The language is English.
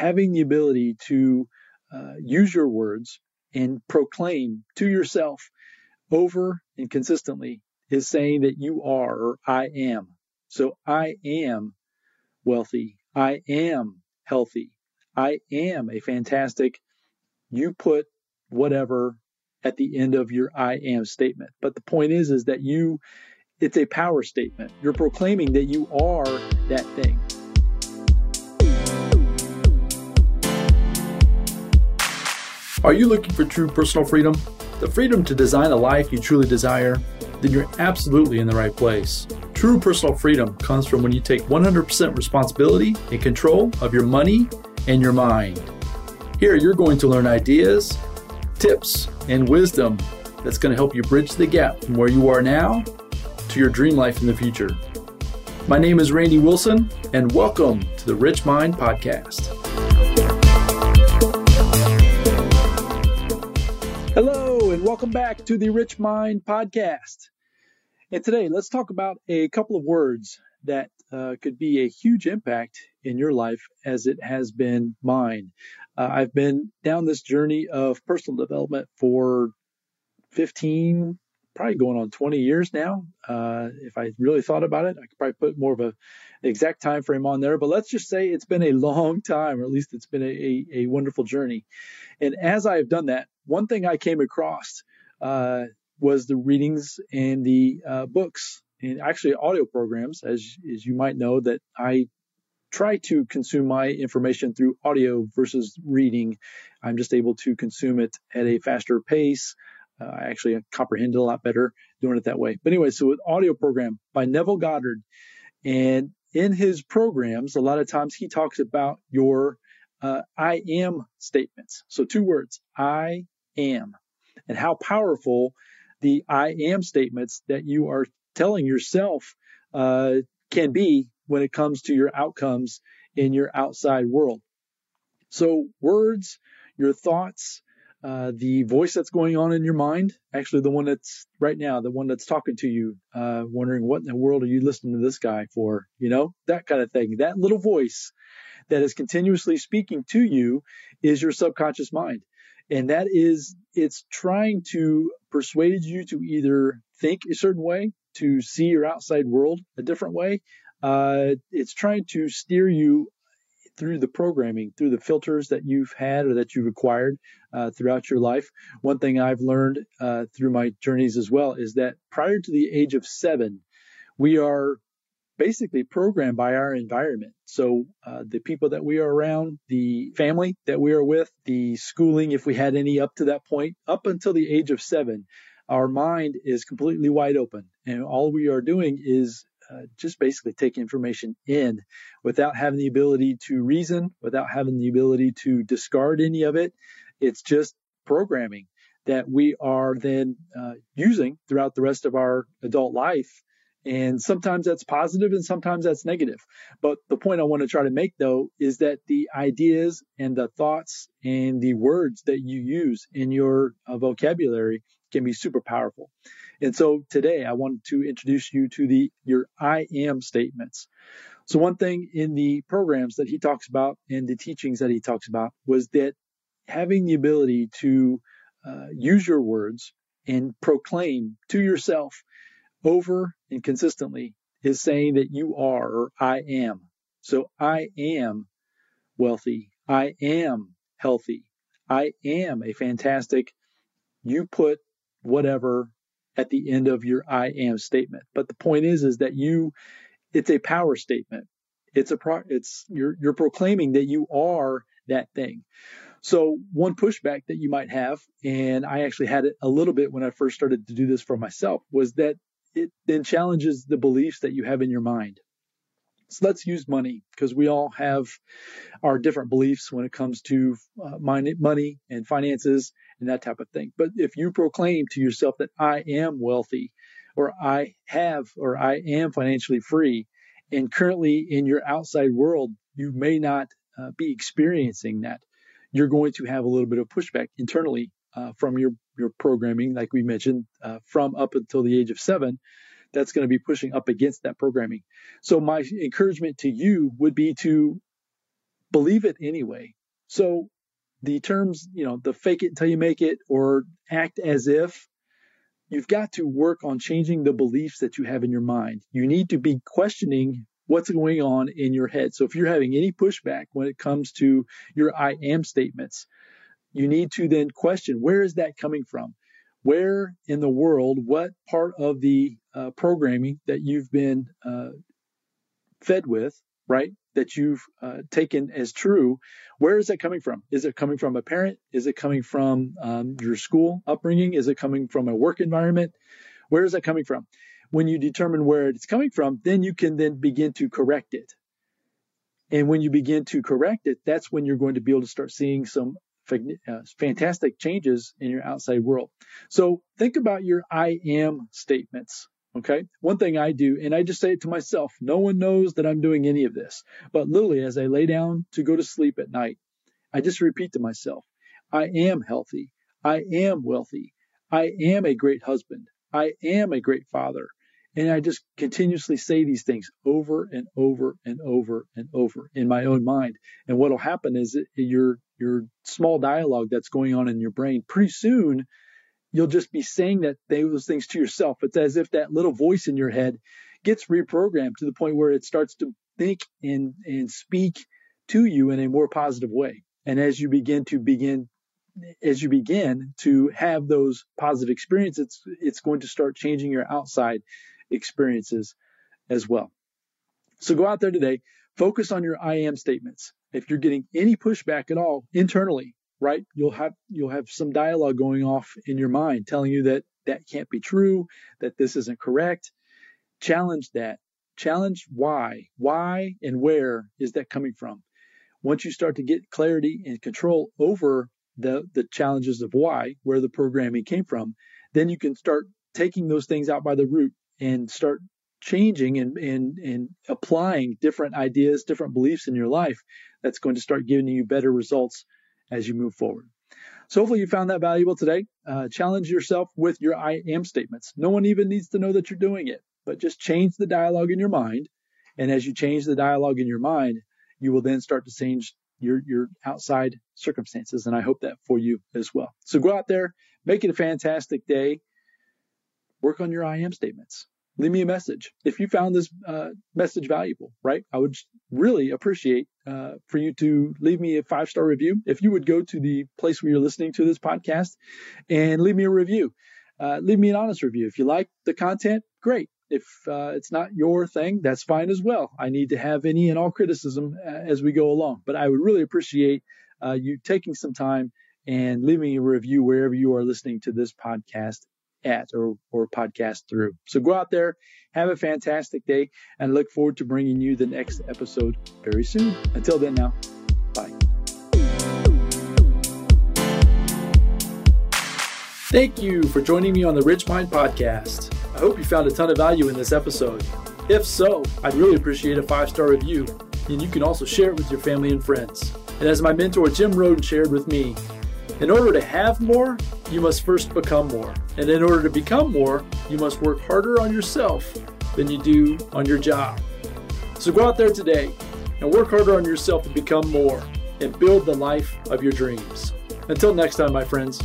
having the ability to use your words and proclaim to yourself over and consistently is saying that you are, or I am. So I am wealthy. I am healthy. I am a fantastic. You put whatever at the end of your I am statement. But the point is that it's a power statement. You're proclaiming that you are that thing. Are you looking for true personal freedom? The freedom to design a life you truly desire? Then you're absolutely in the right place. True personal freedom comes from when you take 100% responsibility and control of your money and your mind. Here, you're going to learn ideas, tips, and wisdom that's going to help you bridge the gap from where you are now to your dream life in the future. My name is Randy Wilson, and welcome to the Rich Mind Podcast. Hello, and welcome back to the Rich Mind Podcast. And today, let's talk about a couple of words that could be a huge impact in your life as it has been mine. I've been down this journey of personal development for 15, probably going on 20 years now. If I really thought about it, I could probably put more of an exact time frame on there. But let's just say it's been a long time, or at least it's been a wonderful journey. And as I have done that, one thing I came across was the readings and the books and actually audio programs, as you might know, that I try to consume my information through audio versus reading. I'm just able to consume it at a faster pace. I actually comprehend it a lot better doing it that way. But anyway, so an audio program by Neville Goddard. And in his programs, a lot of times he talks about your I am statements. So two words, I am, and how powerful the I am statements that you are telling yourself can be when it comes to your outcomes in your outside world. So words, your thoughts, the voice that's going on in your mind, actually the one that's right now, the one that's talking to you, wondering what in the world are you listening to this guy for, that kind of thing. That little voice that is continuously speaking to you is your subconscious mind. And that is, it's trying to persuade you to either think a certain way, to see your outside world a different way. It's trying to steer you through the programming, through the filters that you've had or that you've acquired throughout your life. One thing I've learned through my journeys as well is that prior to the age of 7, we are basically programmed by our environment. So the people that we are around, the family that we are with, the schooling, if we had any up to that point, up until the age of 7, our mind is completely wide open. And all we are doing is just basically take information in without having the ability to reason, without having the ability to discard any of it. It's just programming that we are then using throughout the rest of our adult life. And sometimes that's positive and sometimes that's negative. But the point I want to try to make, though, is that the ideas and the thoughts and the words that you use in your vocabulary can be super powerful. And so today I wanted to introduce you to your I am statements. So one thing in the programs that he talks about and the teachings that he talks about was that having the ability to use your words and proclaim to yourself over and consistently is saying that you are, or I am. So I am wealthy. I am healthy. I am a fantastic. You put whatever at the end of your I am statement. But the point is that it's a power statement. You're proclaiming that you are that thing. So one pushback that you might have, and I actually had it a little bit when I first started to do this for myself, was that it then challenges the beliefs that you have in your mind. So let's use money, because we all have our different beliefs when it comes to money and finances and that type of thing. But if you proclaim to yourself that I am wealthy, or I am financially free, and currently in your outside world, you may not be experiencing that, you're going to have a little bit of pushback internally from your programming, like we mentioned, from up until the age of 7, that's going to be pushing up against that programming. So my encouragement to you would be to believe it anyway. So the terms, you know, the fake it until you make it or act as if, you've got to work on changing the beliefs that you have in your mind. You need to be questioning what's going on in your head. So if you're having any pushback when it comes to your I am statements, you need to then question, where is that coming from? Where in the world, what part of the programming that you've been fed with, right, that you've taken as true, where is that coming from? Is it coming from a parent? Is it coming from your school upbringing? Is it coming from a work environment? Where is that coming from? When you determine where it's coming from, then you can then begin to correct it. And when you begin to correct it, that's when you're going to be able to start seeing some fantastic changes in your outside world. So think about your I am statements. Okay. One thing I do, and I just say it to myself, no one knows that I'm doing any of this, but literally as I lay down to go to sleep at night, I just repeat to myself, I am healthy. I am wealthy. I am a great husband. I am a great father. And I just continuously say these things over and over and over and over in my own mind. And what'll happen is your small dialogue that's going on in your brain, pretty soon you'll just be saying that those things to yourself. It's as if that little voice in your head gets reprogrammed to the point where it starts to think and speak to you in a more positive way. And as you begin to have those positive experiences, it's going to start changing your outside experiences as well. So go out there today, focus on your I am statements. If you're getting any pushback at all internally, right? You'll have some dialogue going off in your mind telling you that that can't be true, that this isn't correct. Challenge that. Challenge why. Why and where is that coming from? Once you start to get clarity and control over the challenges of why, where the programming came from, then you can start taking those things out by the root and start changing and applying different ideas, different beliefs in your life. That's going to start giving you better results as you move forward. So hopefully you found that valuable today. Challenge yourself with your I am statements. No one even needs to know that you're doing it, but just change the dialogue in your mind. And as you change the dialogue in your mind, you will then start to change your outside circumstances. And I hope that for you as well. So go out there, make it a fantastic day. Work on your I am statements. Leave me a message. If you found this message valuable, right? I would really appreciate for you to leave me a 5-star review. If you would go to the place where you're listening to this podcast and leave me a review, leave me an honest review. If you like the content, great. If it's not your thing, that's fine as well. I need to have any and all criticism as we go along, but I would really appreciate you taking some time and leaving a review wherever you are listening to this podcast at or podcast through. So go out there, have a fantastic day, and look forward to bringing you the next episode very soon. Until then now, bye. Thank you for joining me on the Rich Mind Podcast. I hope you found a ton of value in this episode. If so, I'd really appreciate a 5-star review, and you can also share it with your family and friends. And as my mentor Jim Rohn shared with me, in order to have more, you must first become more. And in order to become more, you must work harder on yourself than you do on your job. So go out there today and work harder on yourself to become more and build the life of your dreams. Until next time, my friends.